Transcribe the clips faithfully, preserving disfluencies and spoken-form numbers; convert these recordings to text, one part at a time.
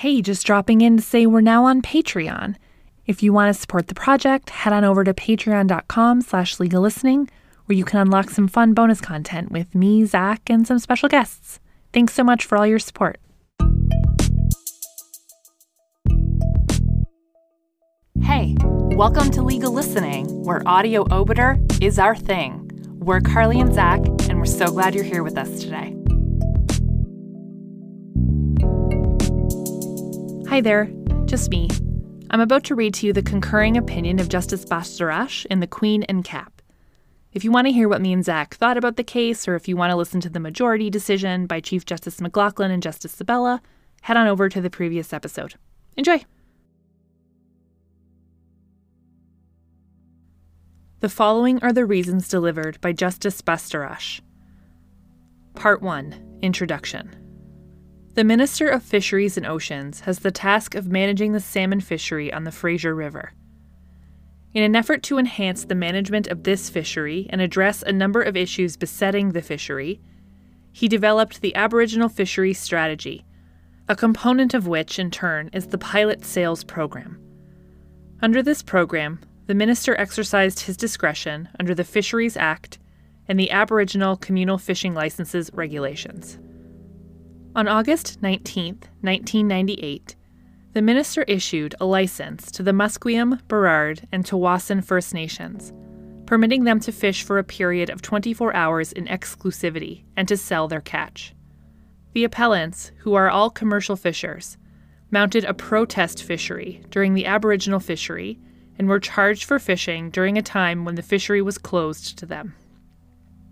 Hey, just dropping in to say we're now on Patreon. If you want to support the project, head on over to patreon.com slash legal listening, where you can unlock some fun bonus content with me, Zach, and some special guests. Thanks so much for all your support. Hey, welcome to Legal Listening, where audio obiter is our thing. We're Carly and Zach, and we're so glad you're here with us today. Hi there, just me. I'm about to read to you the concurring opinion of Justice Bastarache in The Queen and Cap. If you want to hear what me and Zach thought about the case, or if you want to listen to the majority decision by Chief Justice McLaughlin and Justice Sabella, head on over to the previous episode. Enjoy! The following are the reasons delivered by Justice Bastarache. Part one. Introduction. The Minister of Fisheries and Oceans has the task of managing the salmon fishery on the Fraser River. In an effort to enhance the management of this fishery and address a number of issues besetting the fishery, he developed the Aboriginal Fisheries Strategy, a component of which, in turn, is the Pilot Sales Program. Under this program, the Minister exercised his discretion under the Fisheries Act and the Aboriginal Communal Fishing Licenses Regulations. On August nineteenth, nineteen ninety-eight, the Minister issued a license to the Musqueam, Burrard, and Tsawwassen First Nations, permitting them to fish for a period of twenty-four hours in exclusivity and to sell their catch. The appellants, who are all commercial fishers, mounted a protest fishery during the Aboriginal fishery and were charged for fishing during a time when the fishery was closed to them.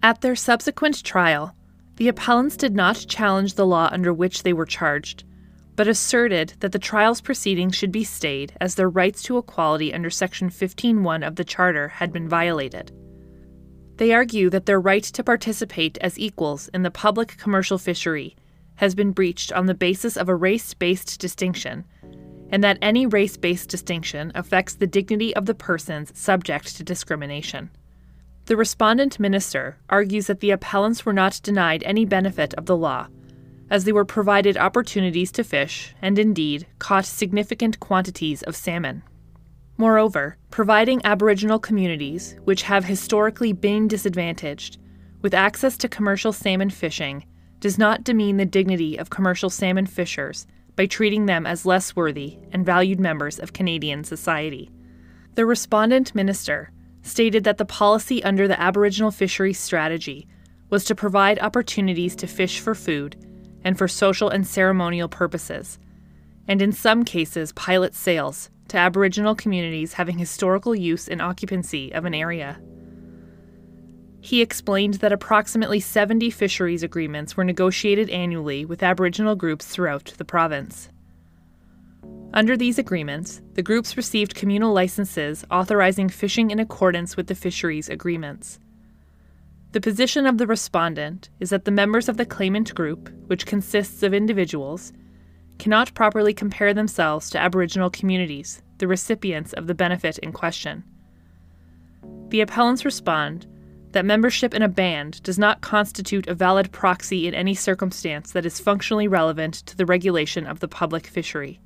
At their subsequent trial, the appellants did not challenge the law under which they were charged, but asserted that the trial's proceedings should be stayed as their rights to equality under Section fifteen one of the Charter had been violated. They argue that their right to participate as equals in the public commercial fishery has been breached on the basis of a race-based distinction, and that any race-based distinction affects the dignity of the persons subject to discrimination. The respondent minister argues that the appellants were not denied any benefit of the law, as they were provided opportunities to fish and, indeed, caught significant quantities of salmon. Moreover, providing Aboriginal communities, which have historically been disadvantaged, with access to commercial salmon fishing does not demean the dignity of commercial salmon fishers by treating them as less worthy and valued members of Canadian society. The respondent minister stated that the policy under the Aboriginal Fisheries Strategy was to provide opportunities to fish for food and for social and ceremonial purposes, and in some cases pilot sales to Aboriginal communities having historical use and occupancy of an area. He explained that approximately seventy fisheries agreements were negotiated annually with Aboriginal groups throughout the province. Under these agreements, the groups received communal licenses authorizing fishing in accordance with the fisheries agreements. The position of the respondent is that the members of the claimant group, which consists of individuals, cannot properly compare themselves to Aboriginal communities, the recipients of the benefit in question. The appellants respond that membership in a band does not constitute a valid proxy in any circumstance that is functionally relevant to the regulation of the public fishery.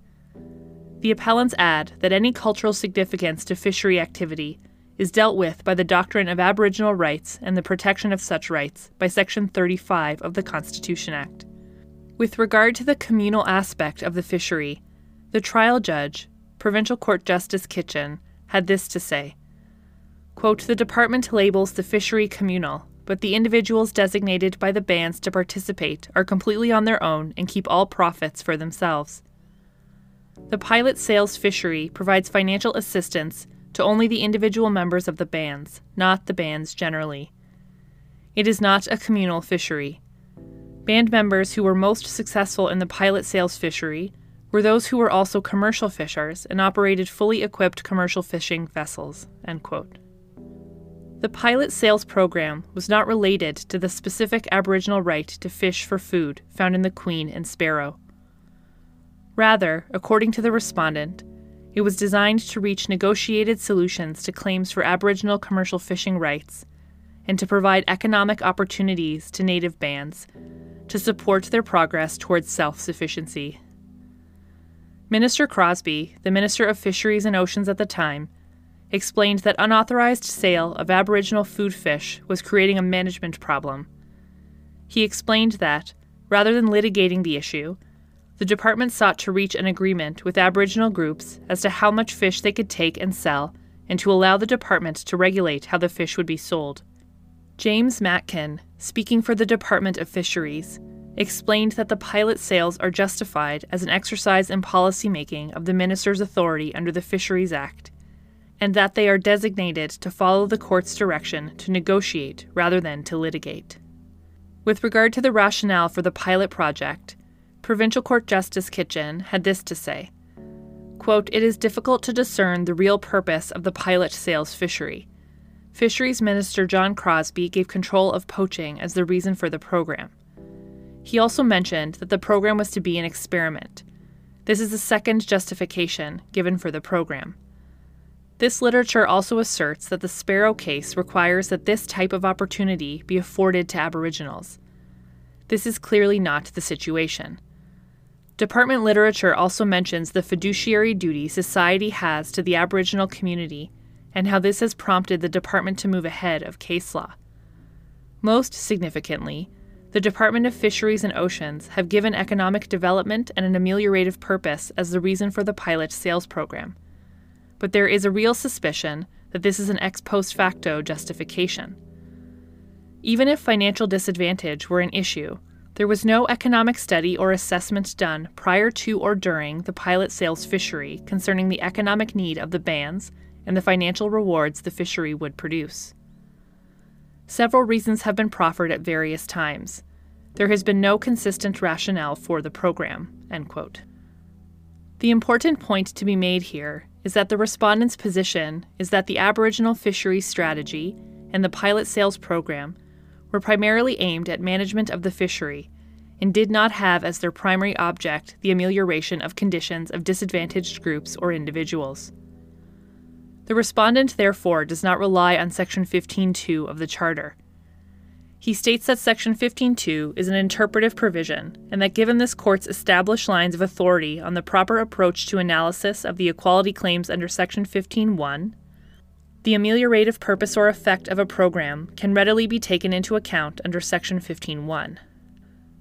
The appellants add that any cultural significance to fishery activity is dealt with by the doctrine of Aboriginal rights and the protection of such rights by Section thirty-five of the Constitution Act. With regard to the communal aspect of the fishery, the trial judge, Provincial Court Justice Kitchen, had this to say, quote, "The department labels the fishery communal, but the individuals designated by the bands to participate are completely on their own and keep all profits for themselves. The pilot sales fishery provides financial assistance to only the individual members of the bands, not the bands generally. It is not a communal fishery. Band members who were most successful in the pilot sales fishery were those who were also commercial fishers and operated fully equipped commercial fishing vessels," end quote. The pilot sales program was not related to the specific Aboriginal right to fish for food found in the Queen and Sparrow. Rather, according to the respondent, it was designed to reach negotiated solutions to claims for Aboriginal commercial fishing rights and to provide economic opportunities to native bands to support their progress towards self-sufficiency. Minister Crosbie, the Minister of Fisheries and Oceans at the time, explained that unauthorized sale of Aboriginal food fish was creating a management problem. He explained that, rather than litigating the issue, the department sought to reach an agreement with Aboriginal groups as to how much fish they could take and sell, and to allow the department to regulate how the fish would be sold. James Matkin, speaking for the Department of Fisheries, explained that the pilot sales are justified as an exercise in policymaking of the minister's authority under the Fisheries Act, and that they are designated to follow the court's direction to negotiate rather than to litigate. With regard to the rationale for the pilot project, Provincial Court Justice Kitchen had this to say, quote, "It is difficult to discern the real purpose of the pilot sales fishery. Fisheries Minister John Crosbie gave control of poaching as the reason for the program. He also mentioned that the program was to be an experiment. This is the second justification given for the program. This literature also asserts that the Sparrow case requires that this type of opportunity be afforded to Aboriginals. This is clearly not the situation. Department literature also mentions the fiduciary duty society has to the Aboriginal community and how this has prompted the department to move ahead of case law. Most significantly, the Department of Fisheries and Oceans have given economic development and an ameliorative purpose as the reason for the pilot sales program. But there is a real suspicion that this is an ex post facto justification. Even if financial disadvantage were an issue, there was no economic study or assessment done prior to or during the pilot sales fishery concerning the economic need of the bans and the financial rewards the fishery would produce. Several reasons have been proffered at various times. There has been no consistent rationale for the program," end quote. The important point to be made here is that the respondent's position is that the Aboriginal Fisheries Strategy and the Pilot Sales Program were primarily aimed at management of the fishery and did not have as their primary object the amelioration of conditions of disadvantaged groups or individuals. The respondent, therefore, does not rely on Section fifteen point two of the Charter. He states that Section fifteen point two is an interpretive provision, and that given this court's established lines of authority on the proper approach to analysis of the equality claims under Section fifteen point one, the ameliorative purpose or effect of a program can readily be taken into account under Section fifteen point one.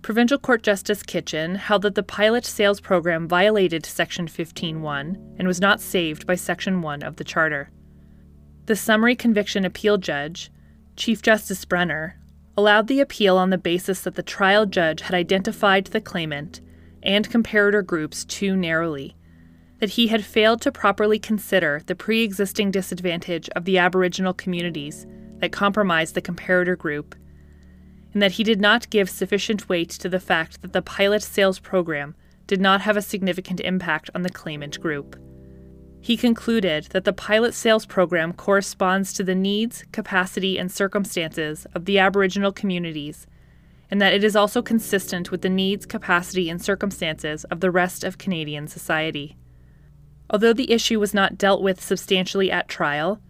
Provincial Court Justice Kitchen held that the pilot sales program violated Section fifteen point one and was not saved by Section one of the Charter. The summary conviction appeal judge, Chief Justice Brenner, allowed the appeal on the basis that the trial judge had identified the claimant and comparator groups too narrowly, that he had failed to properly consider the pre-existing disadvantage of the Aboriginal communities that comprised the comparator group, and that he did not give sufficient weight to the fact that the pilot sales program did not have a significant impact on the claimant group. He concluded that the pilot sales program corresponds to the needs, capacity, and circumstances of the Aboriginal communities, and that it is also consistent with the needs, capacity, and circumstances of the rest of Canadian society. Although the issue was not dealt with substantially at trial,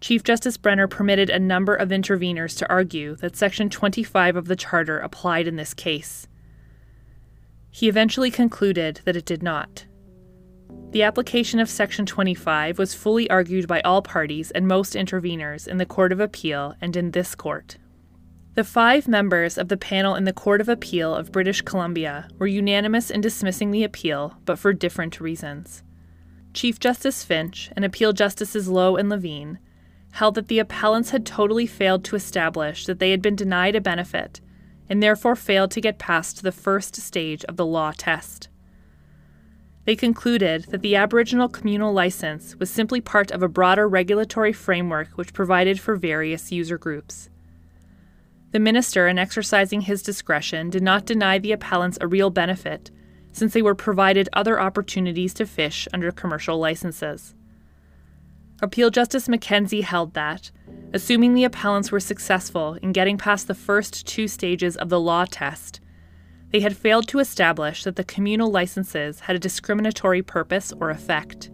Chief Justice Brenner permitted a number of interveners to argue that Section twenty-five of the Charter applied in this case. He eventually concluded that it did not. The application of Section twenty-five was fully argued by all parties and most interveners in the Court of Appeal and in this court. The five members of the panel in the Court of Appeal of British Columbia were unanimous in dismissing the appeal, but for different reasons. Chief Justice Finch and Appeal Justices Lowe and Levine held that the appellants had totally failed to establish that they had been denied a benefit and therefore failed to get past the first stage of the law test. They concluded that the Aboriginal Communal License was simply part of a broader regulatory framework which provided for various user groups. The minister, in exercising his discretion, did not deny the appellants a real benefit, since they were provided other opportunities to fish under commercial licenses. Appeal Justice Mackenzie held that, assuming the appellants were successful in getting past the first two stages of the law test, they had failed to establish that the communal licenses had a discriminatory purpose or effect.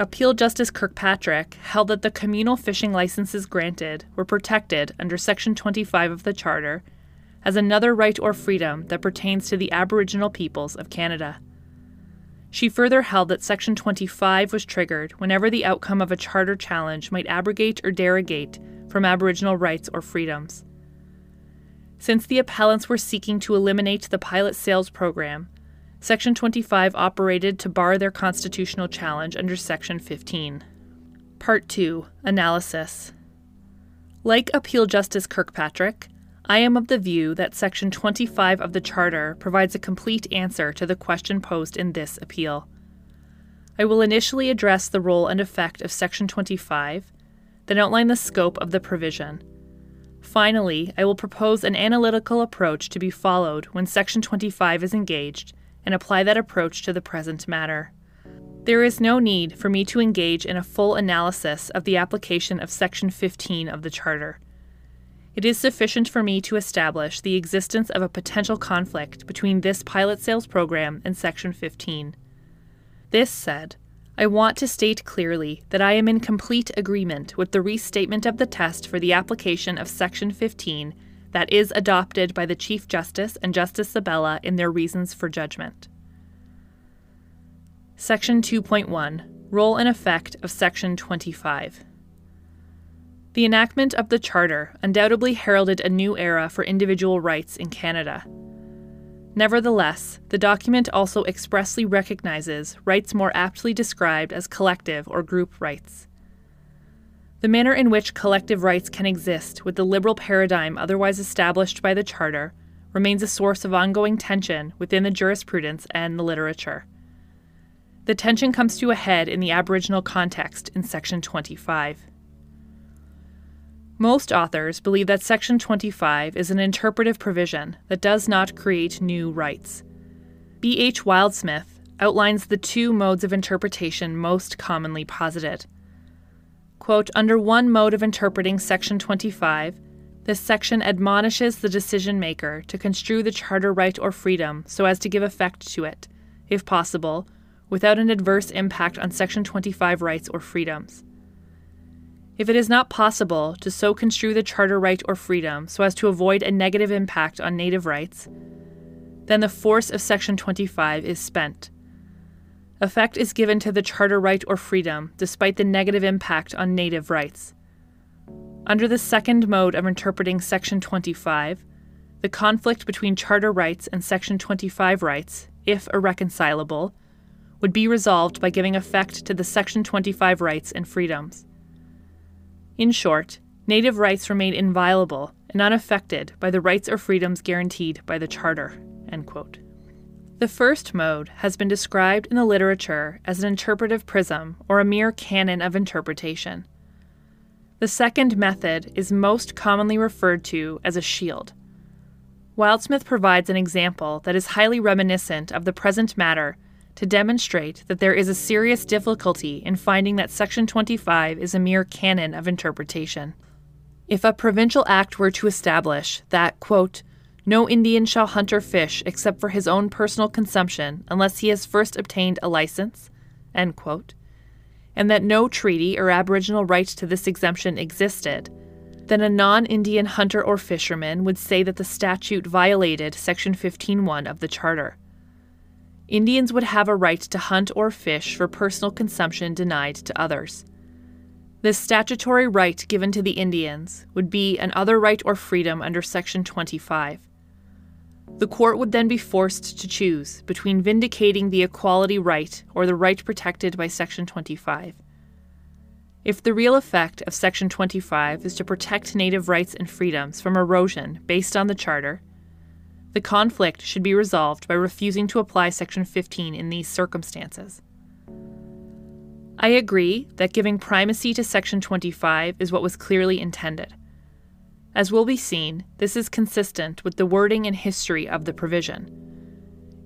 Appeal Justice Kirkpatrick held that the communal fishing licenses granted were protected under Section twenty-five of the Charter as another right or freedom that pertains to the Aboriginal peoples of Canada. She further held that Section twenty-five was triggered whenever the outcome of a charter challenge might abrogate or derogate from Aboriginal rights or freedoms. Since the appellants were seeking to eliminate the pilot sales program, Section twenty-five operated to bar their constitutional challenge under Section fifteen. Part two, Analysis. Like Appeal Justice Kirkpatrick, I am of the view that Section twenty-five of the Charter provides a complete answer to the question posed in this appeal. I will initially address the role and effect of Section twenty-five, then outline the scope of the provision. Finally, I will propose an analytical approach to be followed when Section twenty-five is engaged and apply that approach to the present matter. There is no need for me to engage in a full analysis of the application of Section fifteen of the Charter. It is sufficient for me to establish the existence of a potential conflict between this pilot sales program and Section fifteen. This said, I want to state clearly that I am in complete agreement with the restatement of the test for the application of Section fifteen that is adopted by the Chief Justice and Justice Sabella in their reasons for judgment. Section two point one, Role and Effect of Section twenty-five. The enactment of the Charter undoubtedly heralded a new era for individual rights in Canada. Nevertheless, the document also expressly recognizes rights more aptly described as collective or group rights. The manner in which collective rights can exist with the liberal paradigm otherwise established by the Charter remains a source of ongoing tension within the jurisprudence and the literature. The tension comes to a head in the Aboriginal context in Section twenty-five. Most authors believe that Section twenty-five is an interpretive provision that does not create new rights. B H Wildsmith outlines the two modes of interpretation most commonly posited. Quote, "Under one mode of interpreting Section twenty-five, this section admonishes the decision-maker to construe the charter right or freedom so as to give effect to it, if possible, without an adverse impact on Section twenty-five rights or freedoms. If it is not possible to so construe the charter right or freedom so as to avoid a negative impact on Native rights, then the force of Section twenty-five is spent. Effect is given to the charter right or freedom despite the negative impact on Native rights. Under the second mode of interpreting Section twenty-five, the conflict between charter rights and Section twenty-five rights, if irreconcilable, would be resolved by giving effect to the Section twenty-five rights and freedoms. In short, Native rights remain inviolable and unaffected by the rights or freedoms guaranteed by the Charter." End quote. The first mode has been described in the literature as an interpretive prism or a mere canon of interpretation. The second method is most commonly referred to as a shield. Wildsmith provides an example that is highly reminiscent of the present matter to demonstrate that there is a serious difficulty in finding that Section twenty-five is a mere canon of interpretation. If a provincial act were to establish that, quote, "No Indian shall hunt or fish except for his own personal consumption unless he has first obtained a license," end quote, and that no treaty or Aboriginal right to this exemption existed, then a non-Indian hunter or fisherman would say that the statute violated Section fifteen one of the Charter. Indians would have a right to hunt or fish for personal consumption denied to others. This statutory right given to the Indians would be an other right or freedom under Section twenty-five. The court would then be forced to choose between vindicating the equality right or the right protected by Section twenty-five. If the real effect of Section twenty-five is to protect Native rights and freedoms from erosion based on the Charter, the conflict should be resolved by refusing to apply Section fifteen in these circumstances. I agree that giving primacy to Section twenty-five is what was clearly intended. As will be seen, this is consistent with the wording and history of the provision.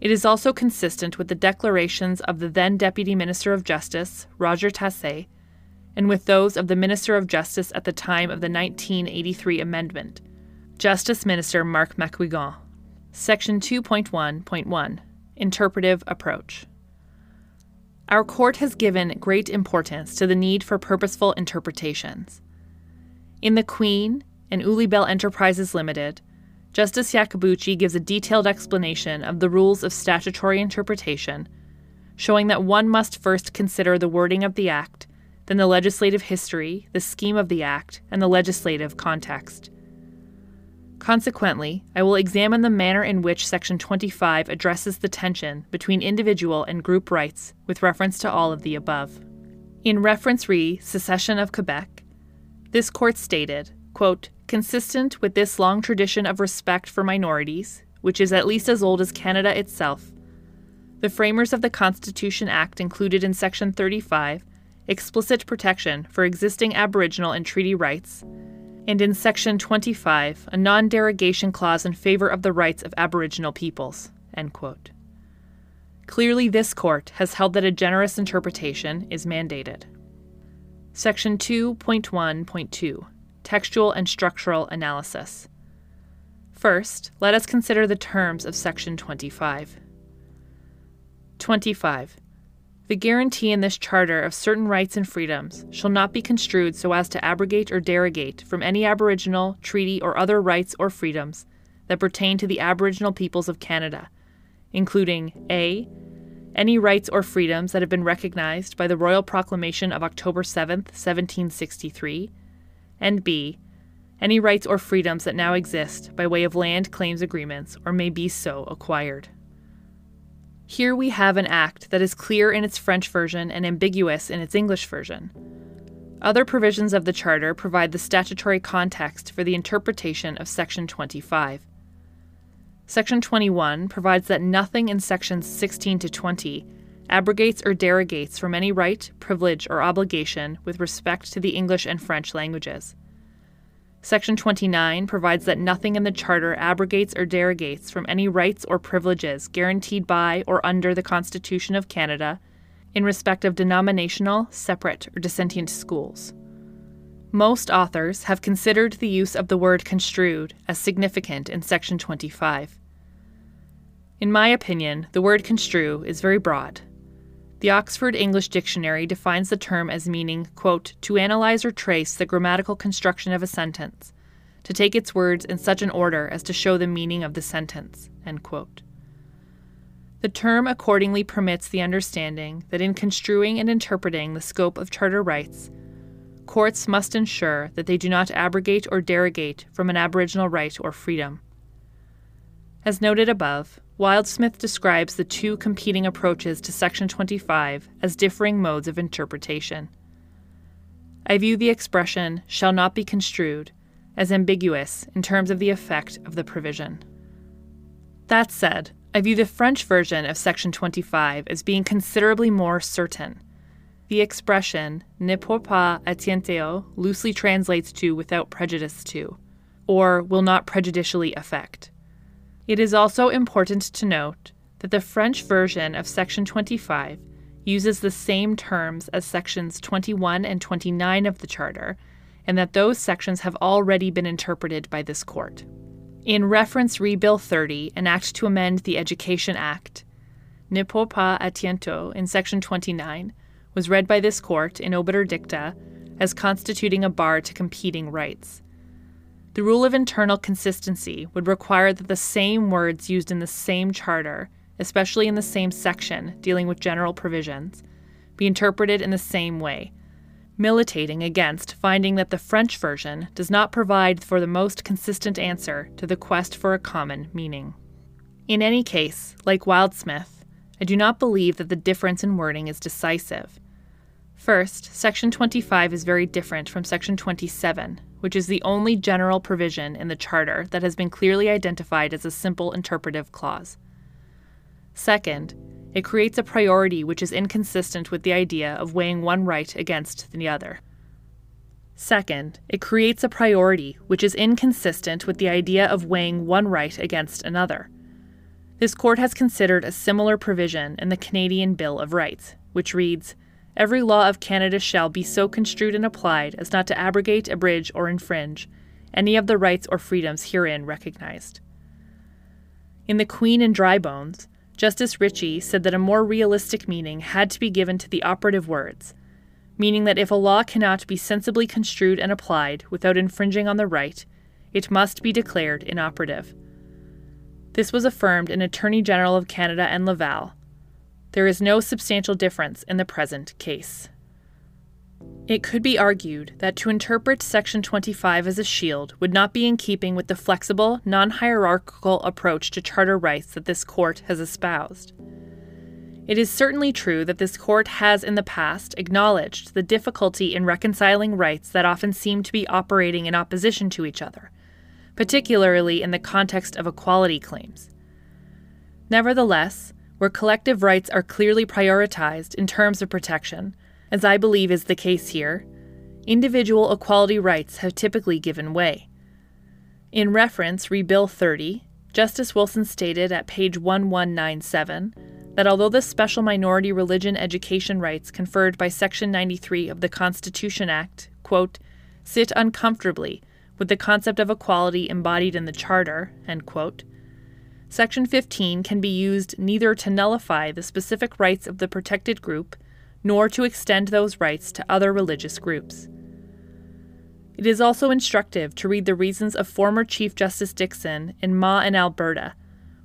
It is also consistent with the declarations of the then Deputy Minister of Justice, Roger Tassé, and with those of the Minister of Justice at the time of the nineteen eighty-three amendment, Justice Minister Marc MacGuigan. Section two point one point one, Interpretive Approach. Our court has given great importance to the need for purposeful interpretations. In The Queen and Ulibel Enterprises Limited, Justice Yakabuchi gives a detailed explanation of the rules of statutory interpretation, showing that one must first consider the wording of the Act, then the legislative history, the scheme of the Act, and the legislative context. Consequently, I will examine the manner in which Section twenty-five addresses the tension between individual and group rights with reference to all of the above. In Reference Re, Secession of Quebec, this court stated, quote, "Consistent with this long tradition of respect for minorities, which is at least as old as Canada itself, the framers of the Constitution Act included in Section thirty-five explicit protection for existing Aboriginal and treaty rights, and in Section twenty-five, a non-derogation clause in favor of the rights of Aboriginal peoples," end quote. Clearly, this court has held that a generous interpretation is mandated. Section two point one point two, Textual and Structural Analysis. First, let us consider the terms of Section twenty-five. twenty-five. The guarantee in this Charter of certain rights and freedoms shall not be construed so as to abrogate or derogate from any Aboriginal, treaty, or other rights or freedoms that pertain to the Aboriginal peoples of Canada, including A. Any rights or freedoms that have been recognized by the Royal Proclamation of October seventh, seventeen sixty-three, and B. Any rights or freedoms that now exist by way of land claims agreements or may be so acquired. Here we have an act that is clear in its French version and ambiguous in its English version. Other provisions of the Charter provide the statutory context for the interpretation of Section twenty-five. Section twenty-one provides that nothing in Sections sixteen to twenty abrogates or derogates from any right, privilege, or obligation with respect to the English and French languages. Section twenty-nine provides that nothing in the Charter abrogates or derogates from any rights or privileges guaranteed by or under the Constitution of Canada in respect of denominational, separate, or dissentient schools. Most authors have considered the use of the word "construed" as significant in Section twenty-five. In my opinion, the word "construe" is very broad. The Oxford English Dictionary defines the term as meaning, quote, "to analyze or trace the grammatical construction of a sentence, to take its words in such an order as to show the meaning of the sentence," end quote. The term accordingly permits the understanding that in construing and interpreting the scope of Charter rights, courts must ensure that they do not abrogate or derogate from an Aboriginal right or freedom. As noted above, Wildsmith describes the two competing approaches to Section twenty-five as differing modes of interpretation. I view the expression "shall not be construed" as ambiguous in terms of the effect of the provision. That said, I view the French version of Section twenty-five as being considerably more certain. The expression "ne pour pas atteinte" loosely translates to "without prejudice to," or "will not prejudicially affect." It is also important to note that the French version of Section twenty-five uses the same terms as Sections twenty-one and twenty-nine of the Charter, and that those sections have already been interpreted by this court. In Reference Re Bill thirty, an act to amend the Education Act, "ne pour pas atteinte" in Section twenty-nine was read by this court in obiter dicta as constituting a bar to competing rights. The rule of internal consistency would require that the same words used in the same Charter, especially in the same section dealing with general provisions, be interpreted in the same way, militating against finding that the French version does not provide for the most consistent answer to the quest for a common meaning. In any case, like Wildsmith, I do not believe that the difference in wording is decisive. First, Section twenty-five is very different from Section twenty-seven, which is the only general provision in the Charter that has been clearly identified as a simple interpretive clause. Second, it creates a priority which is inconsistent with the idea of weighing one right against the other. Second, it creates a priority which is inconsistent with the idea of weighing one right against another. This court has considered a similar provision in the Canadian Bill of Rights, which reads, "Every law of Canada shall be so construed and applied as not to abrogate, abridge, or infringe any of the rights or freedoms herein recognized." In The Queen and Drybones, Justice Ritchie said that a more realistic meaning had to be given to the operative words, meaning that if a law cannot be sensibly construed and applied without infringing on the right, it must be declared inoperative. This was affirmed in Attorney General of Canada and Laval. There is no substantial difference in the present case. It could be argued that to interpret Section twenty-five as a shield would not be in keeping with the flexible, non-hierarchical approach to charter rights that this court has espoused. It is certainly true that this court has in the past acknowledged the difficulty in reconciling rights that often seem to be operating in opposition to each other, particularly in the context of equality claims. Nevertheless, where collective rights are clearly prioritized in terms of protection, as I believe is the case here, individual equality rights have typically given way. In Reference Re Bill thirty, Justice Wilson stated at page one one nine seven that although the special minority religion education rights conferred by Section ninety-three of the Constitution Act, quote, sit uncomfortably with the concept of equality embodied in the Charter, end quote, Section fifteen can be used neither to nullify the specific rights of the protected group nor to extend those rights to other religious groups. It is also instructive to read the reasons of former Chief Justice Dixon in Ma and Alberta,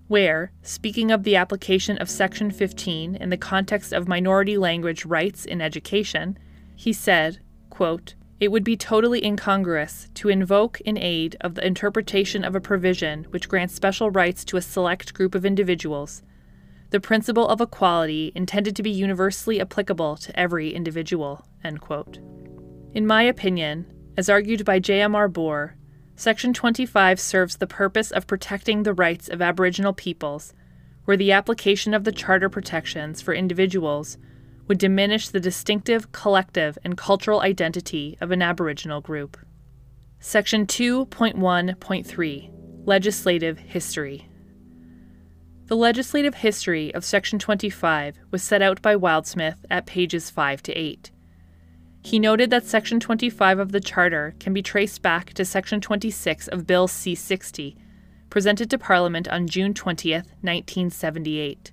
where, speaking of the application of Section fifteen in the context of minority language rights in education, he said, quote, it would be totally incongruous to invoke in aid of the interpretation of a provision which grants special rights to a select group of individuals, the principle of equality intended to be universally applicable to every individual, end quote. In my opinion, as argued by J M R Boer, Section twenty-five serves the purpose of protecting the rights of Aboriginal peoples, where the application of the Charter protections for individuals would diminish the distinctive collective and cultural identity of an Aboriginal group. Section two point one point three, Legislative History. The legislative history of Section twenty-five was set out by Wildsmith at pages five to eight. He noted that Section twenty-five of the Charter can be traced back to Section twenty-six of Bill C sixty, presented to Parliament on June twentieth, nineteen seventy-eight.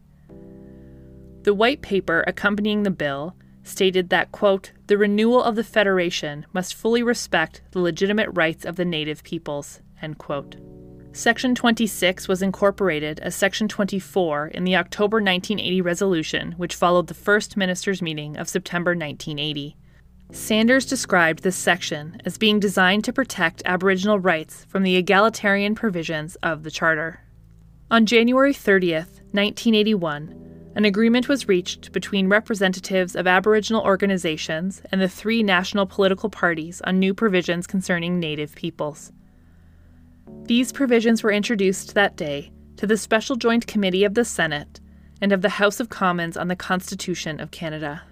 The white paper accompanying the bill stated that, quote, the renewal of the Federation must fully respect the legitimate rights of the native peoples, end quote. Section twenty-six was incorporated as Section twenty-four in the October nineteen eighty resolution, which followed the First Minister's meeting of September nineteen eighty. Sanders described this section as being designed to protect Aboriginal rights from the egalitarian provisions of the Charter. On January thirtieth, nineteen eighty-one, an agreement was reached between representatives of Aboriginal organizations and the three national political parties on new provisions concerning Native peoples. These provisions were introduced that day to the Special Joint Committee of the Senate and of the House of Commons on the Constitution of Canada.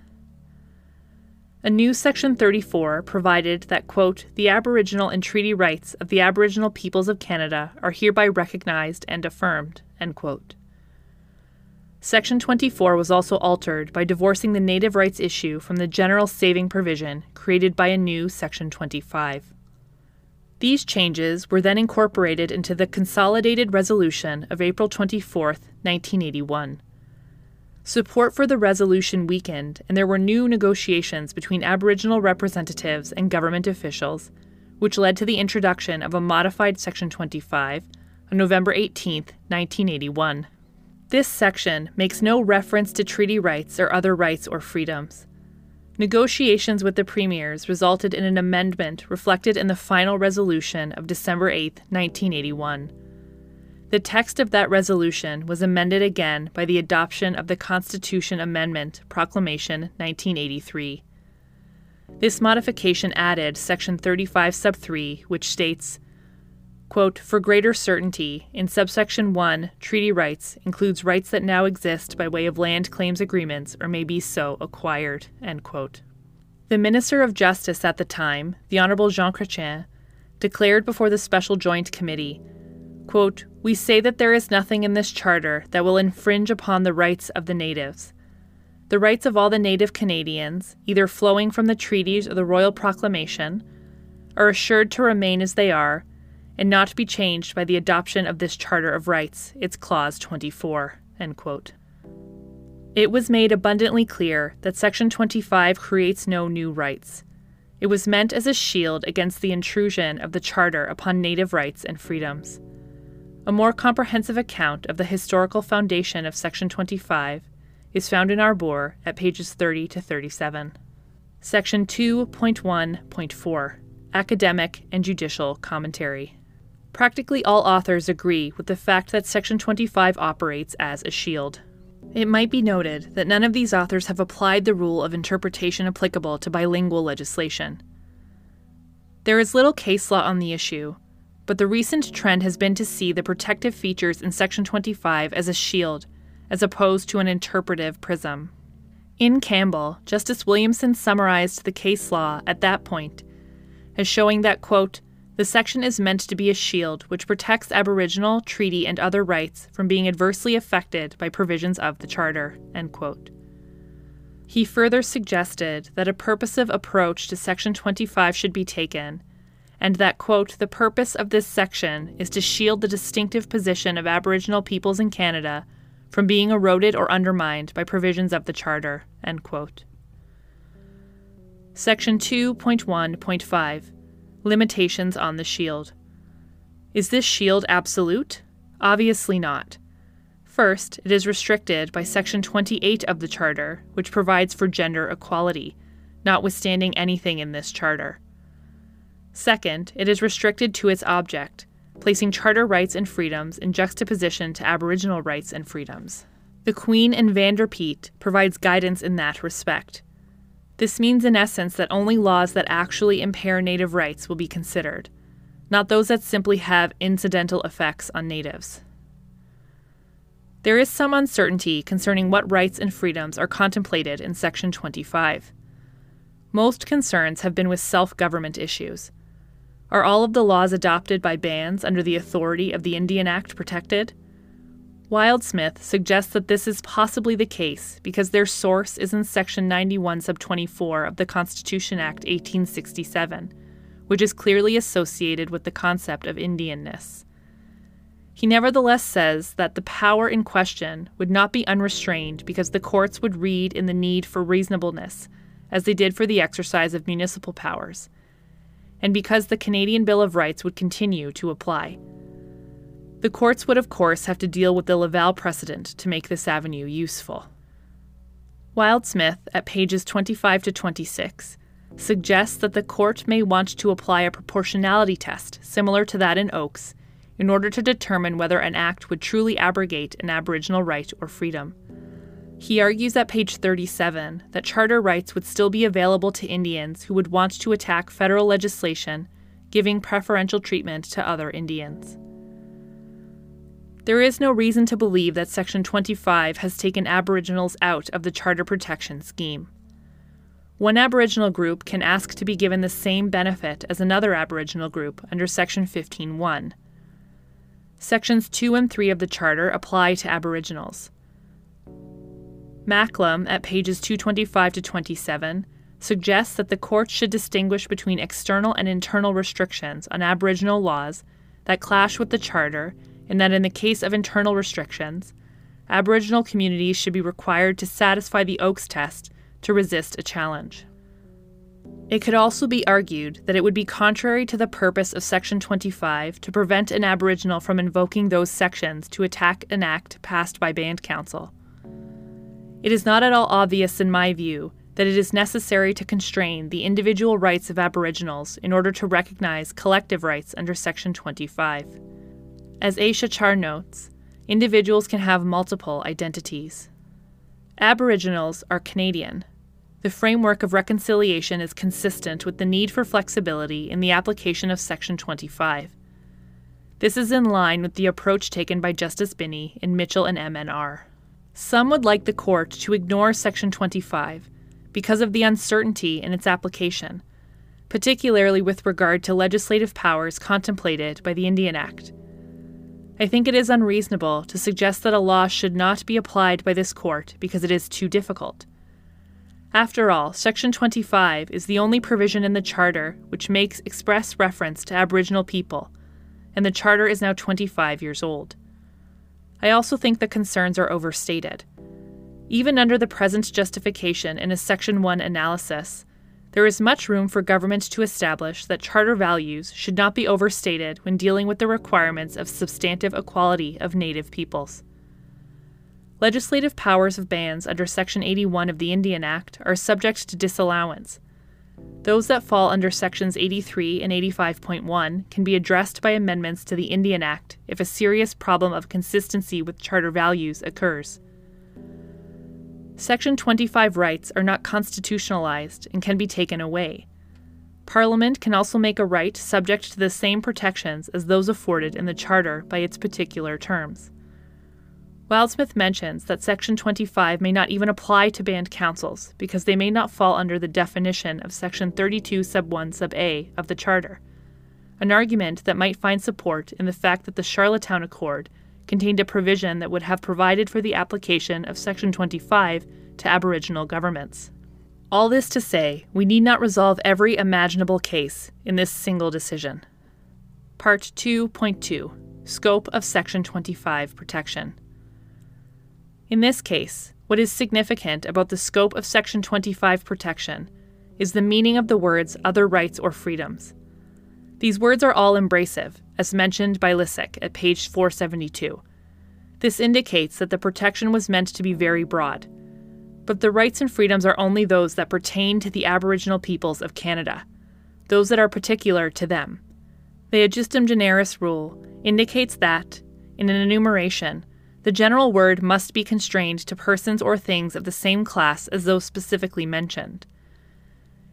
A new Section thirty-four provided that, quote, the Aboriginal and treaty rights of the Aboriginal peoples of Canada are hereby recognized and affirmed, end quote. Section twenty-four was also altered by divorcing the Native rights issue from the general saving provision created by a new Section twenty-five. These changes were then incorporated into the Consolidated Resolution of April twenty-fourth, nineteen eighty-one. Support for the resolution weakened, and there were new negotiations between Aboriginal representatives and government officials, which led to the introduction of a modified Section twenty-five on November eighteenth, nineteen eighty-one. This section makes no reference to treaty rights or other rights or freedoms. Negotiations with the premiers resulted in an amendment reflected in the final resolution of December eighth, nineteen eighty-one. The text of that resolution was amended again by the adoption of the Constitution Amendment Proclamation nineteen eighty-three. This modification added Section thirty-five sub three, which states, quote, for greater certainty, in subsection one, treaty rights includes rights that now exist by way of land claims agreements or may be so acquired, end quote. The Minister of Justice at the time, the Honourable Jean Chrétien, declared before the Special Joint Committee, quote, we say that there is nothing in this Charter that will infringe upon the rights of the natives. The rights of all the native Canadians, either flowing from the treaties or the Royal Proclamation, are assured to remain as they are and not be changed by the adoption of this Charter of Rights, its Clause twenty-four, end quote. It was made abundantly clear that Section twenty-five creates no new rights. It was meant as a shield against the intrusion of the Charter upon native rights and freedoms. A more comprehensive account of the historical foundation of Section twenty-five is found in Arbour at pages thirty to thirty-seven. Section two point one point four, Academic and Judicial Commentary. Practically all authors agree with the fact that Section twenty-five operates as a shield. It might be noted that none of these authors have applied the rule of interpretation applicable to bilingual legislation. There is little case law on the issue, but the recent trend has been to see the protective features in Section twenty-five as a shield, as opposed to an interpretive prism. In Campbell, Justice Williamson summarized the case law at that point as showing that, quote, the section is meant to be a shield which protects Aboriginal, treaty, and other rights from being adversely affected by provisions of the Charter, end quote. He further suggested that a purposive approach to Section twenty-five should be taken, and that, quote, the purpose of this section is to shield the distinctive position of Aboriginal peoples in Canada from being eroded or undermined by provisions of the Charter, end quote. Section two point one point five. Limitations on the shield. Is this shield absolute? Obviously not. First, it is restricted by Section twenty-eight of the Charter, which provides for gender equality, notwithstanding anything in this Charter. Second, it is restricted to its object, placing Charter rights and freedoms in juxtaposition to Aboriginal rights and freedoms. The Queen and Vanderpeet provides guidance in that respect. This means in essence that only laws that actually impair Native rights will be considered, not those that simply have incidental effects on Natives. There is some uncertainty concerning what rights and freedoms are contemplated in Section twenty-five. Most concerns have been with self-government issues. Are all of the laws adopted by bands under the authority of the Indian Act protected? Wildsmith suggests that this is possibly the case because their source is in Section ninety-one sub twenty-four of the Constitution Act eighteen sixty-seven, which is clearly associated with the concept of Indianness. He nevertheless says that the power in question would not be unrestrained because the courts would read in the need for reasonableness, as they did for the exercise of municipal powers, and because the Canadian Bill of Rights would continue to apply. The courts would, of course, have to deal with the Laval precedent to make this avenue useful. Wildsmith, at pages twenty-five to twenty-six, suggests that the court may want to apply a proportionality test similar to that in Oakes in order to determine whether an act would truly abrogate an Aboriginal right or freedom. He argues at page thirty-seven that Charter rights would still be available to Indians who would want to attack federal legislation giving preferential treatment to other Indians. There is no reason to believe that Section twenty-five has taken Aboriginals out of the Charter protection scheme. One Aboriginal group can ask to be given the same benefit as another Aboriginal group under Section fifteen point one. Sections two and three of the Charter apply to Aboriginals. Macklem, at pages two twenty-five to twenty-seven, suggests that the court should distinguish between external and internal restrictions on Aboriginal laws that clash with the Charter, and that in the case of internal restrictions, Aboriginal communities should be required to satisfy the Oakes test to resist a challenge. It could also be argued that it would be contrary to the purpose of Section twenty-five to prevent an Aboriginal from invoking those sections to attack an act passed by Band Council. It is not at all obvious, in my view, that it is necessary to constrain the individual rights of Aboriginals in order to recognize collective rights under Section twenty-five. As Aisha Char notes, individuals can have multiple identities. Aboriginals are Canadian. The framework of reconciliation is consistent with the need for flexibility in the application of Section twenty-five. This is in line with the approach taken by Justice Binney in Mitchell and M N R. Some would like the court to ignore Section twenty-five because of the uncertainty in its application, particularly with regard to legislative powers contemplated by the Indian Act. I think it is unreasonable to suggest that a law should not be applied by this court because it is too difficult. After all, Section twenty-five is the only provision in the Charter which makes express reference to Aboriginal people, and the Charter is now twenty-five years old. I also think the concerns are overstated. Even under the present justification in a Section one analysis, there is much room for government to establish that Charter values should not be overstated when dealing with the requirements of substantive equality of Native peoples. legislative powers of bands under Section eighty-one of the Indian Act are subject to disallowance. Those that fall under Sections eighty-three and eighty-five point one can be addressed by amendments to the Indian Act if a serious problem of consistency with Charter values occurs. Section twenty-five rights are not constitutionalized and can be taken away. Parliament can also make a right subject to the same protections as those afforded in the Charter by its particular terms. Wildsmith mentions that Section twenty-five may not even apply to band councils because they may not fall under the definition of Section thirty-two sub one sub A of the Charter, an argument that might find support in the fact that the Charlottetown Accord contained a provision that would have provided for the application of Section twenty-five to Aboriginal governments. All this to say, we need not resolve every imaginable case in this single decision. Part two point two, Scope of Section twenty-five Protection. In this case, what is significant about the scope of Section twenty-five protection is the meaning of the words other rights or freedoms. These words are all embracive, as mentioned by Lissick at page four seventy-two. This indicates that the protection was meant to be very broad. But the rights and freedoms are only those that pertain to the Aboriginal peoples of Canada, those that are particular to them. The Aegistum Generis rule indicates that, in an enumeration, the general word must be constrained to persons or things of the same class as those specifically mentioned.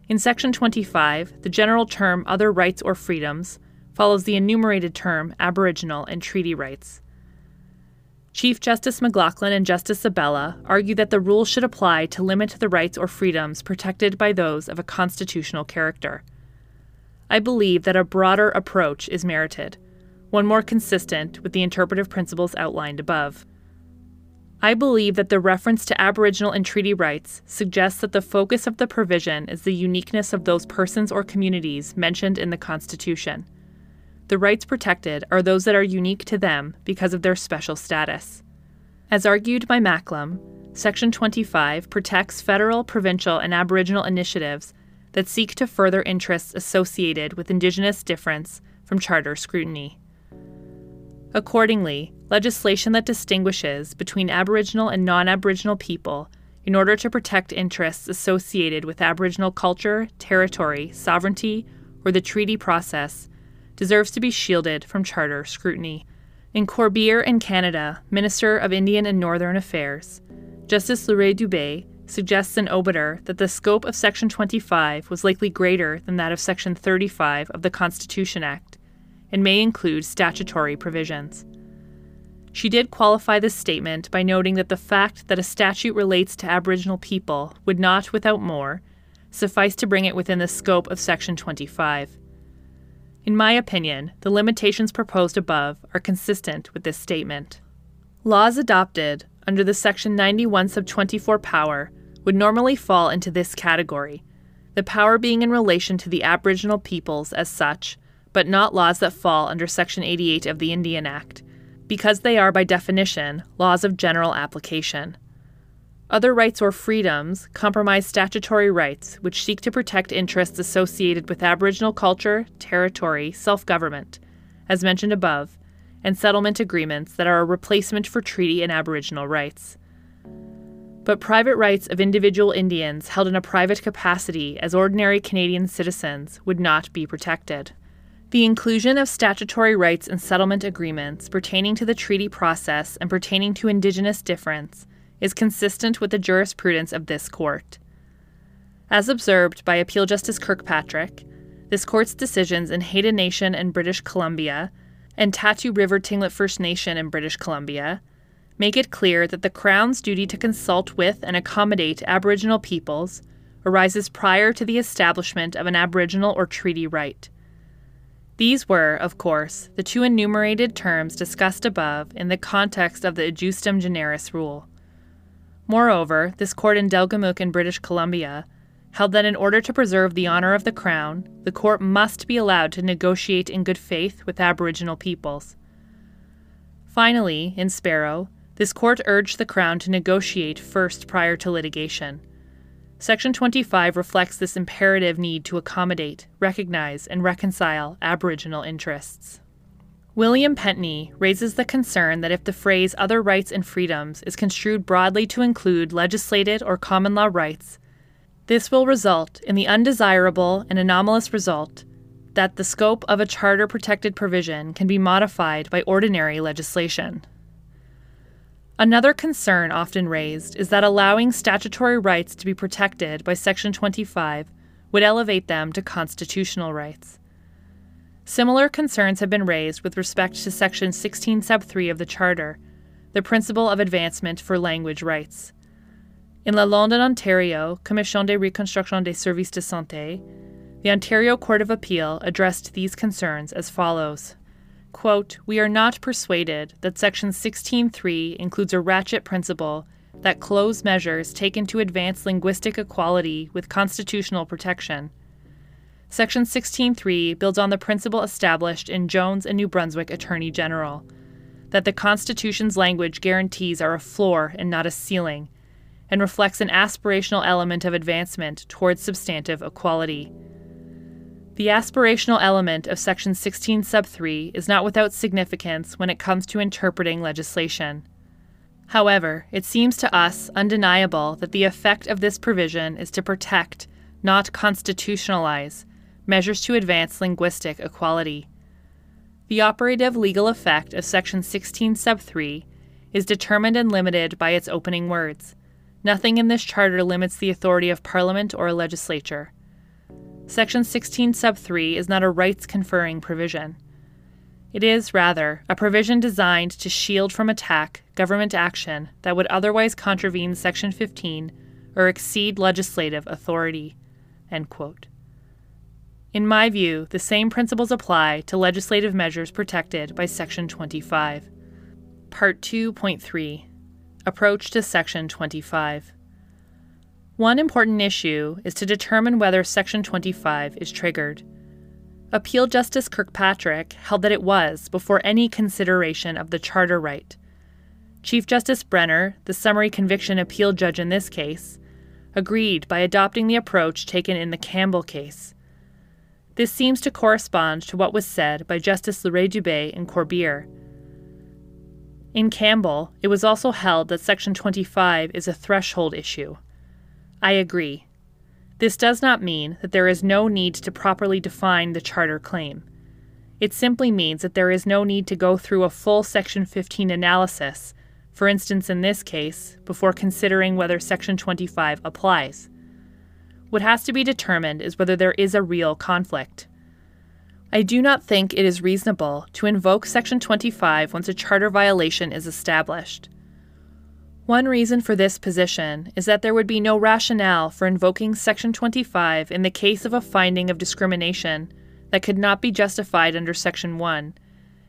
In Section twenty-five, the general term other rights or freedoms follows the enumerated term Aboriginal and treaty rights. Chief Justice McLaughlin and Justice Sabella argue that the rule should apply to limit the rights or freedoms protected by those of a constitutional character. I believe that a broader approach is merited, one more consistent with the interpretive principles outlined above. I believe that the reference to Aboriginal and treaty rights suggests that the focus of the provision is the uniqueness of those persons or communities mentioned in the Constitution. The rights protected are those that are unique to them because of their special status. As argued by Macklem, Section twenty-five protects federal, provincial, and Aboriginal initiatives that seek to further interests associated with Indigenous difference from Charter scrutiny. Accordingly, legislation that distinguishes between Aboriginal and non-Aboriginal people in order to protect interests associated with Aboriginal culture, territory, sovereignty, or the treaty process deserves to be shielded from Charter scrutiny. In Corbière and Canada, Minister of Indian and Northern Affairs, Justice L'Heureux-Dubé suggests in obiter that the scope of Section twenty-five was likely greater than that of Section thirty-five of the Constitution Act, and may include statutory provisions. She did qualify this statement by noting that the fact that a statute relates to Aboriginal people would not, without more, suffice to bring it within the scope of Section twenty-five. In my opinion, the limitations proposed above are consistent with this statement. Laws adopted under the Section ninety-one sub twenty-four power would normally fall into this category, the power being in relation to the Aboriginal peoples as such, but not laws that fall under Section eighty-eight of the Indian Act, because they are by definition laws of general application. Other rights or freedoms comprise statutory rights which seek to protect interests associated with Aboriginal culture, territory, self-government, as mentioned above, and settlement agreements that are a replacement for treaty and Aboriginal rights. But private rights of individual Indians held in a private capacity as ordinary Canadian citizens would not be protected. The inclusion of statutory rights and settlement agreements pertaining to the treaty process and pertaining to Indigenous difference is consistent with the jurisprudence of this court. As observed by Appeal Justice Kirkpatrick, this court's decisions in Haida Nation and British Columbia and Tatu River Tlingit First Nation in British Columbia make it clear that the Crown's duty to consult with and accommodate Aboriginal peoples arises prior to the establishment of an Aboriginal or treaty right. These were, of course, the two enumerated terms discussed above in the context of the Aegistum Generis rule. Moreover, this court in Delgamuuk in British Columbia held that in order to preserve the honor of the Crown, the court must be allowed to negotiate in good faith with Aboriginal peoples. Finally, in Sparrow, this court urged the Crown to negotiate first prior to litigation. Section twenty-five reflects this imperative need to accommodate, recognize, and reconcile Aboriginal interests. William Pentney raises the concern that if the phrase other rights and freedoms is construed broadly to include legislated or common law rights, this will result in the undesirable and anomalous result that the scope of a charter-protected provision can be modified by ordinary legislation. Another concern often raised is that allowing statutory rights to be protected by Section twenty-five would elevate them to constitutional rights. Similar concerns have been raised with respect to Section sixteen sub three of the Charter, the principle of advancement for language rights. In Lalonde, Ontario, Commission de Reconstruction des Services de Santé, the Ontario Court of Appeal addressed these concerns as follows. Quote, "We are not persuaded that Section sixteen three includes a ratchet principle that close measures taken to advance linguistic equality with constitutional protection. Section sixteen three builds on the principle established in Jones and New Brunswick Attorney General, that the Constitution's language guarantees are a floor and not a ceiling, and reflects an aspirational element of advancement towards substantive equality. The aspirational element of Section sixteen sub three is not without significance when it comes to interpreting legislation. However, it seems to us undeniable that the effect of this provision is to protect, not constitutionalize, measures to advance linguistic equality. The operative legal effect of Section sixteen sub three is determined and limited by its opening words. Nothing in this Charter limits the authority of Parliament or a legislature. Section sixteen sub three is not a rights-conferring provision. It is, rather, a provision designed to shield from attack government action that would otherwise contravene Section fifteen or exceed legislative authority." End quote. In my view, the same principles apply to legislative measures protected by Section twenty-five. Part two point three. Approach to Section twenty-five. One important issue is to determine whether Section twenty-five is triggered. Appeal Justice Kirkpatrick held that it was before any consideration of the charter right. Chief Justice Brenner, the summary conviction appeal judge in this case, agreed by adopting the approach taken in the Campbell case. This seems to correspond to what was said by Justice L'Heureux-Dubé and Corbier. In Campbell, it was also held that Section twenty-five is a threshold issue. I agree. This does not mean that there is no need to properly define the Charter claim. It simply means that there is no need to go through a full Section fifteen analysis, for instance in this case, before considering whether Section twenty-five applies. What has to be determined is whether there is a real conflict. I do not think it is reasonable to invoke Section twenty-five once a Charter violation is established. One reason for this position is that there would be no rationale for invoking Section twenty-five in the case of a finding of discrimination that could not be justified under Section one,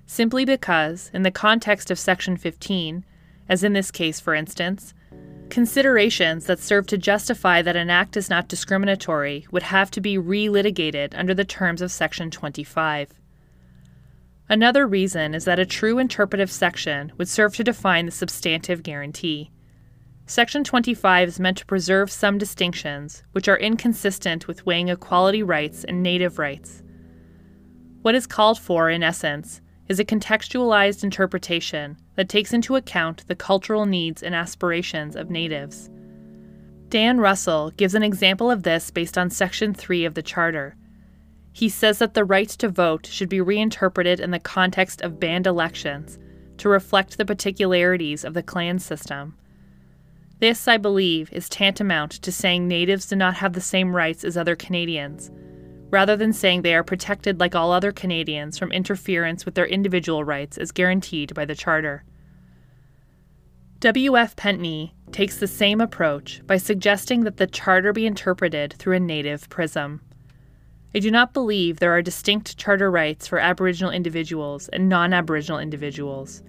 simply because, in the context of Section fifteen, as in this case for instance, considerations that serve to justify that an act is not discriminatory would have to be re-litigated under the terms of Section twenty-five. Another reason is that a true interpretive section would serve to define the substantive guarantee. Section twenty-five is meant to preserve some distinctions, which are inconsistent with weighing equality rights and native rights. What is called for, in essence, is a contextualized interpretation that takes into account the cultural needs and aspirations of natives. Dan Russell gives an example of this based on Section three of the Charter. He says that the right to vote should be reinterpreted in the context of band elections to reflect the particularities of the clan system. This, I believe, is tantamount to saying natives do not have the same rights as other Canadians, rather than saying they are protected like all other Canadians from interference with their individual rights as guaranteed by the Charter. W F Pentney takes the same approach by suggesting that the Charter be interpreted through a native prism. I do not believe there are distinct Charter rights for Aboriginal individuals and non-Aboriginal individuals,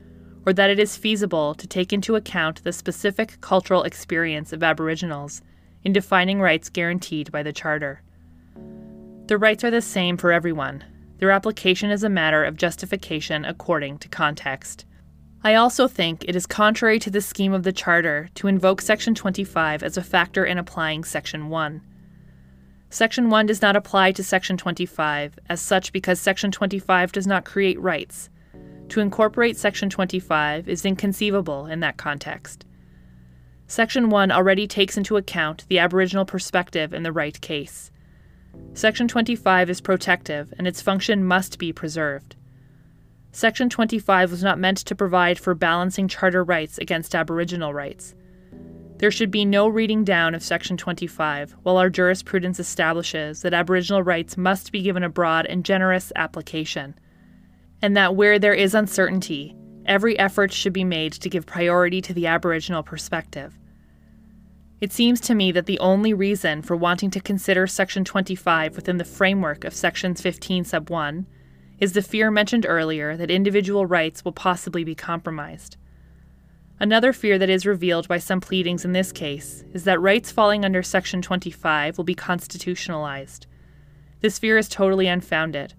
or that it is feasible to take into account the specific cultural experience of Aboriginals in defining rights guaranteed by the Charter. The rights are the same for everyone. Their application is a matter of justification according to context. I also think it is contrary to the scheme of the Charter to invoke Section twenty-five as a factor in applying Section one. Section one does not apply to Section twenty-five as such because Section twenty-five does not create rights. to incorporate Section twenty-five is inconceivable in that context. Section one already takes into account the Aboriginal perspective in the right case. Section twenty-five is protective, and its function must be preserved. Section twenty-five was not meant to provide for balancing Charter rights against Aboriginal rights. There should be no reading down of Section twenty-five while our jurisprudence establishes that Aboriginal rights must be given a broad and generous application, and that where there is uncertainty, every effort should be made to give priority to the Aboriginal perspective. It seems to me that the only reason for wanting to consider Section twenty-five within the framework of Sections fifteen sub one is the fear mentioned earlier that individual rights will possibly be compromised. Another fear that is revealed by some pleadings in this case is that rights falling under Section twenty-five will be constitutionalized. This fear is totally unfounded.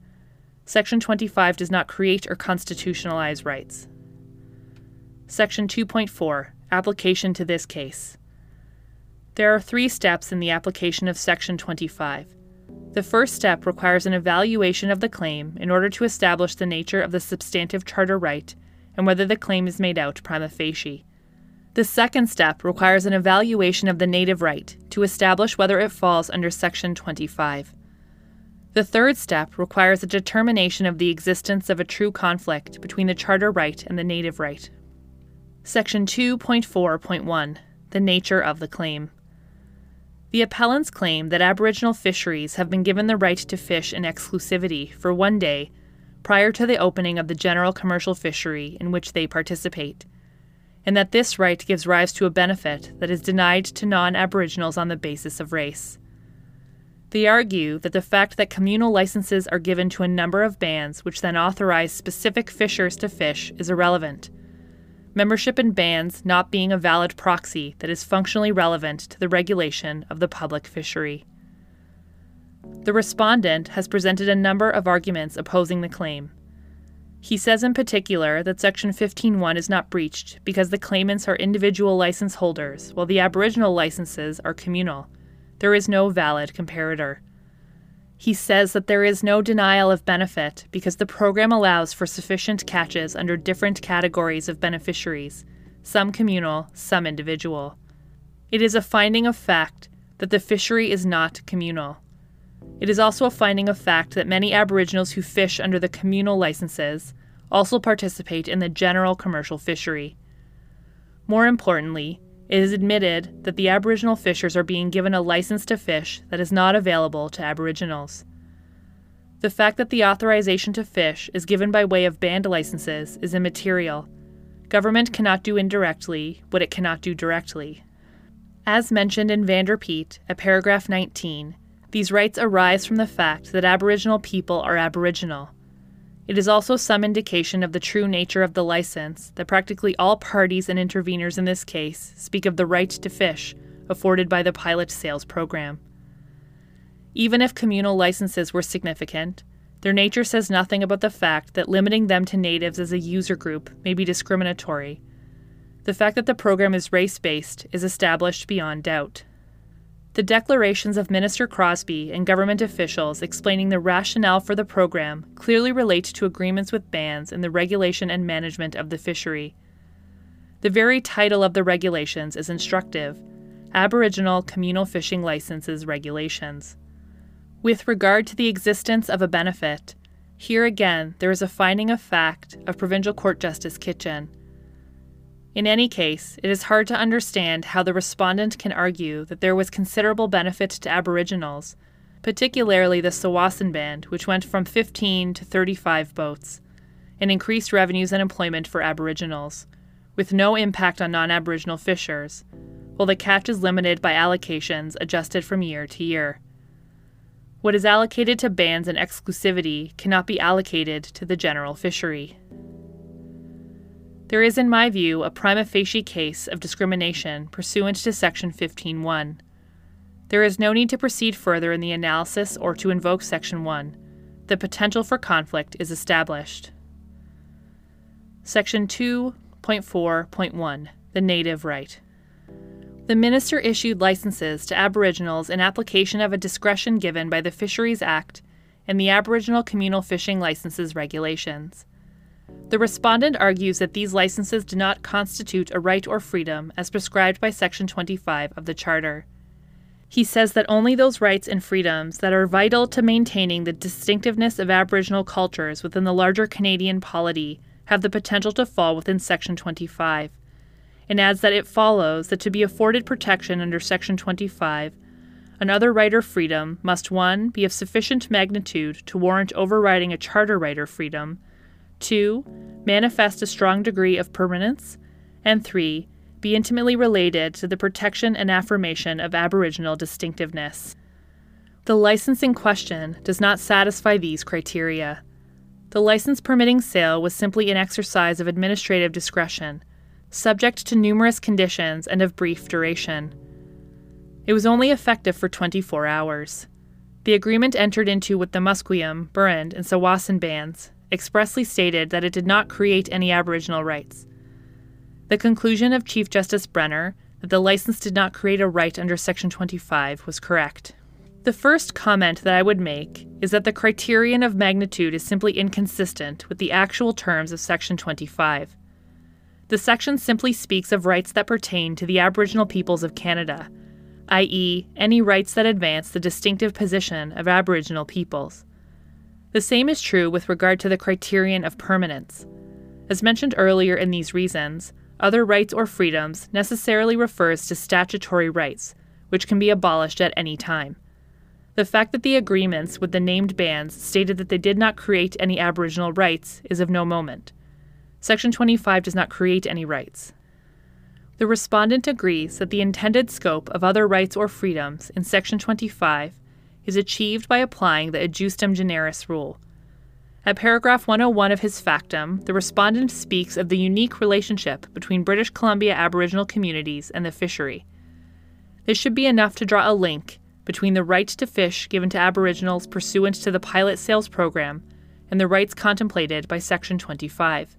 Section twenty-five does not create or constitutionalize rights. Section two point four, application to this case. There are three steps in the application of Section twenty-five. The first step requires an evaluation of the claim in order to establish the nature of the substantive charter right and whether the claim is made out prima facie. The second step requires an evaluation of the native right to establish whether it falls under Section twenty-five. The third step requires a determination of the existence of a true conflict between the charter right and the native right. Section two point four point one, the nature of the claim. The appellants claim that Aboriginal fisheries have been given the right to fish in exclusivity for one day prior to the opening of the general commercial fishery in which they participate, and that this right gives rise to a benefit that is denied to non-Aboriginals on the basis of race. They argue that the fact that communal licenses are given to a number of bands which then authorize specific fishers to fish is irrelevant, membership in bands not being a valid proxy that is functionally relevant to the regulation of the public fishery. The respondent has presented a number of arguments opposing the claim. He says in particular that Section fifteen one is not breached because the claimants are individual license holders while the Aboriginal licenses are communal. There is no valid comparator. He says that there is no denial of benefit because the program allows for sufficient catches under different categories of beneficiaries, some communal, some individual. It is a finding of fact that the fishery is not communal. It is also a finding of fact that many Aboriginals who fish under the communal licenses also participate in the general commercial fishery. More importantly, it is admitted that the Aboriginal fishers are being given a license to fish that is not available to Aboriginals. The fact that the authorization to fish is given by way of band licenses is immaterial. Government cannot do indirectly what it cannot do directly. As mentioned in Vanderpeet at paragraph nineteen, these rights arise from the fact that Aboriginal people are Aboriginal. It is also some indication of the true nature of the license that practically all parties and interveners in this case speak of the right to fish afforded by the Pilot Sales Program. Even if communal licenses were significant, their nature says nothing about the fact that limiting them to natives as a user group may be discriminatory. The fact that the program is race-based is established beyond doubt. The declarations of Minister Crosbie and government officials explaining the rationale for the program clearly relate to agreements with bands in the regulation and management of the fishery. The very title of the regulations is instructive, Aboriginal Communal Fishing Licenses Regulations. With regard to the existence of a benefit, here again there is a finding of fact of Provincial Court Justice Kitchen. In any case, it is hard to understand how the respondent can argue that there was considerable benefit to Aboriginals, particularly the Tsawwassen band, which went from fifteen to thirty-five boats, and increased revenues and employment for Aboriginals, with no impact on non-Aboriginal fishers, while the catch is limited by allocations adjusted from year to year. What is allocated to bands in exclusivity cannot be allocated to the general fishery. There is, in my view, a prima facie case of discrimination pursuant to Section fifteen one. There is no need to proceed further in the analysis or to invoke Section one. The potential for conflict is established. Section two point four point one, the native right. The Minister issued licenses to Aboriginals in application of a discretion given by the Fisheries Act and the Aboriginal Communal Fishing Licenses Regulations. The respondent argues that these licenses do not constitute a right or freedom as prescribed by Section twenty-five of the Charter. He says that only those rights and freedoms that are vital to maintaining the distinctiveness of Aboriginal cultures within the larger Canadian polity have the potential to fall within Section twenty-five, and adds that it follows that to be afforded protection under Section twenty-five, another right or freedom must, one, be of sufficient magnitude to warrant overriding a charter right or freedom, two, manifest a strong degree of permanence, and three, be intimately related to the protection and affirmation of Aboriginal distinctiveness. The license in question does not satisfy these criteria. The license permitting sale was simply an exercise of administrative discretion, subject to numerous conditions and of brief duration. It was only effective for twenty-four hours. The agreement entered into with the Musqueam, Burrard, and Tsawwassen bands expressly stated that it did not create any Aboriginal rights. The conclusion of Chief Justice Brenner that the license did not create a right under Section twenty-five was correct. The first comment that I would make is that the criterion of magnitude is simply inconsistent with the actual terms of Section twenty-five. The section simply speaks of rights that pertain to the Aboriginal peoples of Canada, that is, any rights that advance the distinctive position of Aboriginal peoples. The same is true with regard to the criterion of permanence. As mentioned earlier in these reasons, other rights or freedoms necessarily refers to statutory rights, which can be abolished at any time. The fact that the agreements with the named bands stated that they did not create any Aboriginal rights is of no moment. Section twenty-five does not create any rights. The respondent agrees that the intended scope of other rights or freedoms in Section twenty-five is achieved by applying the adjustum generis rule. At paragraph one oh one of his factum, the respondent speaks of the unique relationship between British Columbia Aboriginal communities and the fishery. This should be enough to draw a link between the right to fish given to Aboriginals pursuant to the Pilot Sales Program and the rights contemplated by Section twenty-five.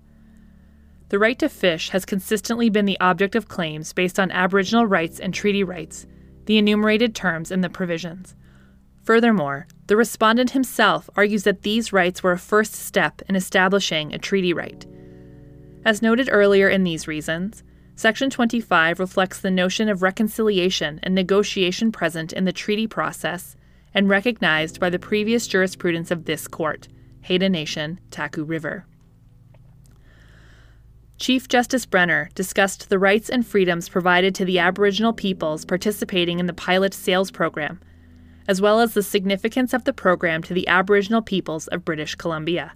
The right to fish has consistently been the object of claims based on Aboriginal rights and treaty rights, the enumerated terms in the provisions. Furthermore, the respondent himself argues that these rights were a first step in establishing a treaty right. As noted earlier in these reasons, Section twenty-five reflects the notion of reconciliation and negotiation present in the treaty process and recognized by the previous jurisprudence of this court, Haida Nation, Taku River. Chief Justice Brenner discussed the rights and freedoms provided to the Aboriginal peoples participating in the Pilot Sales Program, as well as the significance of the program to the Aboriginal peoples of British Columbia.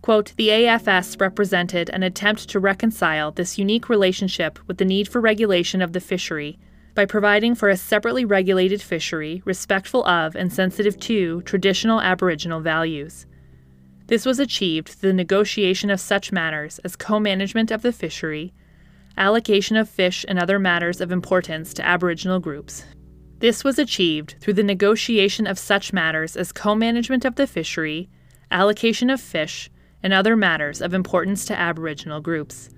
Quote, "The A F S represented an attempt to reconcile this unique relationship with the need for regulation of the fishery by providing for a separately regulated fishery respectful of and sensitive to traditional Aboriginal values. This was achieved through the negotiation of such matters as co-management of the fishery, allocation of fish and other matters of importance to Aboriginal groups. This was achieved through the negotiation of such matters as co-management of the fishery, allocation of fish, and other matters of importance to Aboriginal groups.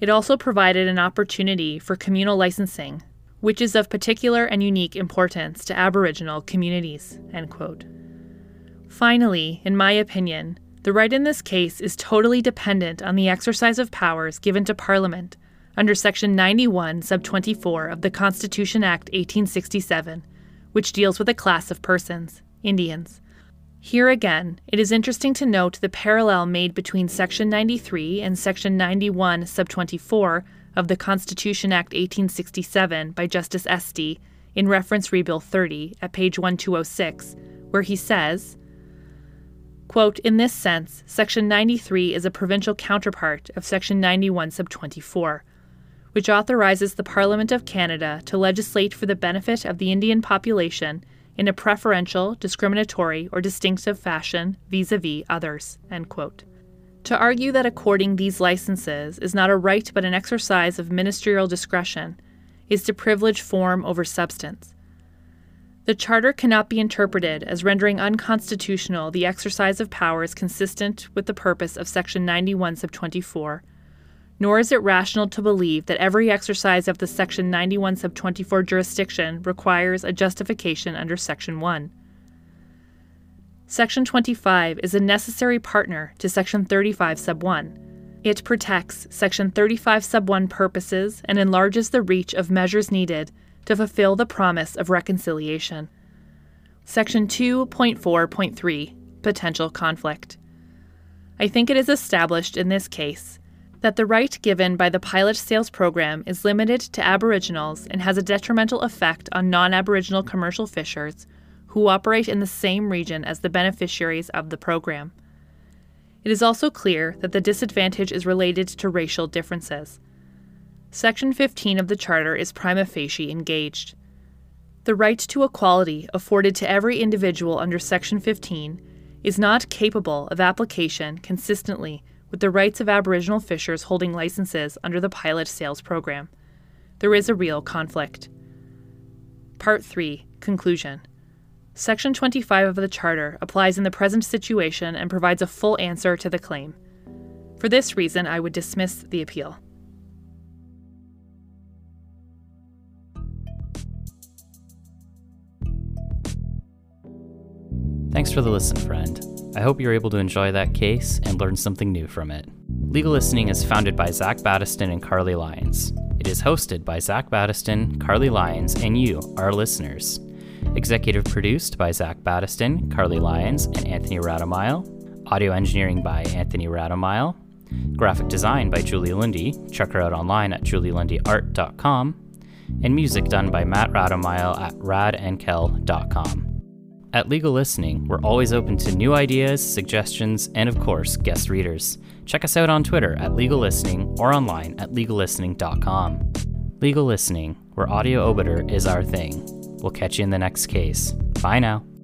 It also provided an opportunity for communal licensing, which is of particular and unique importance to Aboriginal communities," end quote. Finally, in my opinion, the right in this case is totally dependent on the exercise of powers given to Parliament under Section ninety-one, sub twenty-four of the Constitution Act eighteen sixty-seven, which deals with a class of persons, Indians. Here again, it is interesting to note the parallel made between Section ninety-three and Section ninety-one, sub twenty-four of the Constitution Act eighteen sixty-seven by Justice Estee in Reference Re Bill thirty at page twelve oh six, where he says, quote, "In this sense, Section ninety-three is a provincial counterpart of Section ninety-one, sub twenty-four, which authorizes the Parliament of Canada to legislate for the benefit of the Indian population in a preferential, discriminatory, or distinctive fashion vis-a-vis others," end quote. To argue that according these licenses is not a right but an exercise of ministerial discretion is to privilege form over substance. The Charter cannot be interpreted as rendering unconstitutional the exercise of powers consistent with the purpose of Section ninety-one, sub twenty-four, nor is it rational to believe that every exercise of the Section ninety-one, sub twenty-four jurisdiction requires a justification under Section one. Section twenty-five is a necessary partner to Section thirty-five sub one. It protects Section thirty-five sub one purposes and enlarges the reach of measures needed to fulfill the promise of reconciliation. Section two point four point three, Potential Conflict. I think it is established in this case that the right given by the Pilot Sales Program is limited to Aboriginals and has a detrimental effect on non-Aboriginal commercial fishers who operate in the same region as the beneficiaries of the program. It is also clear that the disadvantage is related to racial differences. Section fifteen of the Charter is prima facie engaged. The right to equality afforded to every individual under Section fifteen is not capable of application consistently with the rights of Aboriginal fishers holding licenses under the Pilot Sales Program. There is a real conflict. Part three, Conclusion. Section twenty-five of the Charter applies in the present situation and provides a full answer to the claim. For this reason, I would dismiss the appeal. Thanks for the listen, friend. I hope you're able to enjoy that case and learn something new from it. Legal Listening is founded by Zach Battiston and Carly Lyons. It is hosted by Zach Battiston, Carly Lyons, and you, our listeners. Executive produced by Zach Battiston, Carly Lyons, and Anthony Radomile. Audio engineering by Anthony Radomile. Graphic design by Julie Lundy. Check her out online at julie lundy art dot com. And music done by Matt Radomile at rad and kel dot com. At Legal Listening, we're always open to new ideas, suggestions, and of course, guest readers. Check us out on Twitter at Legal Listening or online at legal listening dot com. Legal Listening, where audio obiter is our thing. We'll catch you in the next case. Bye now.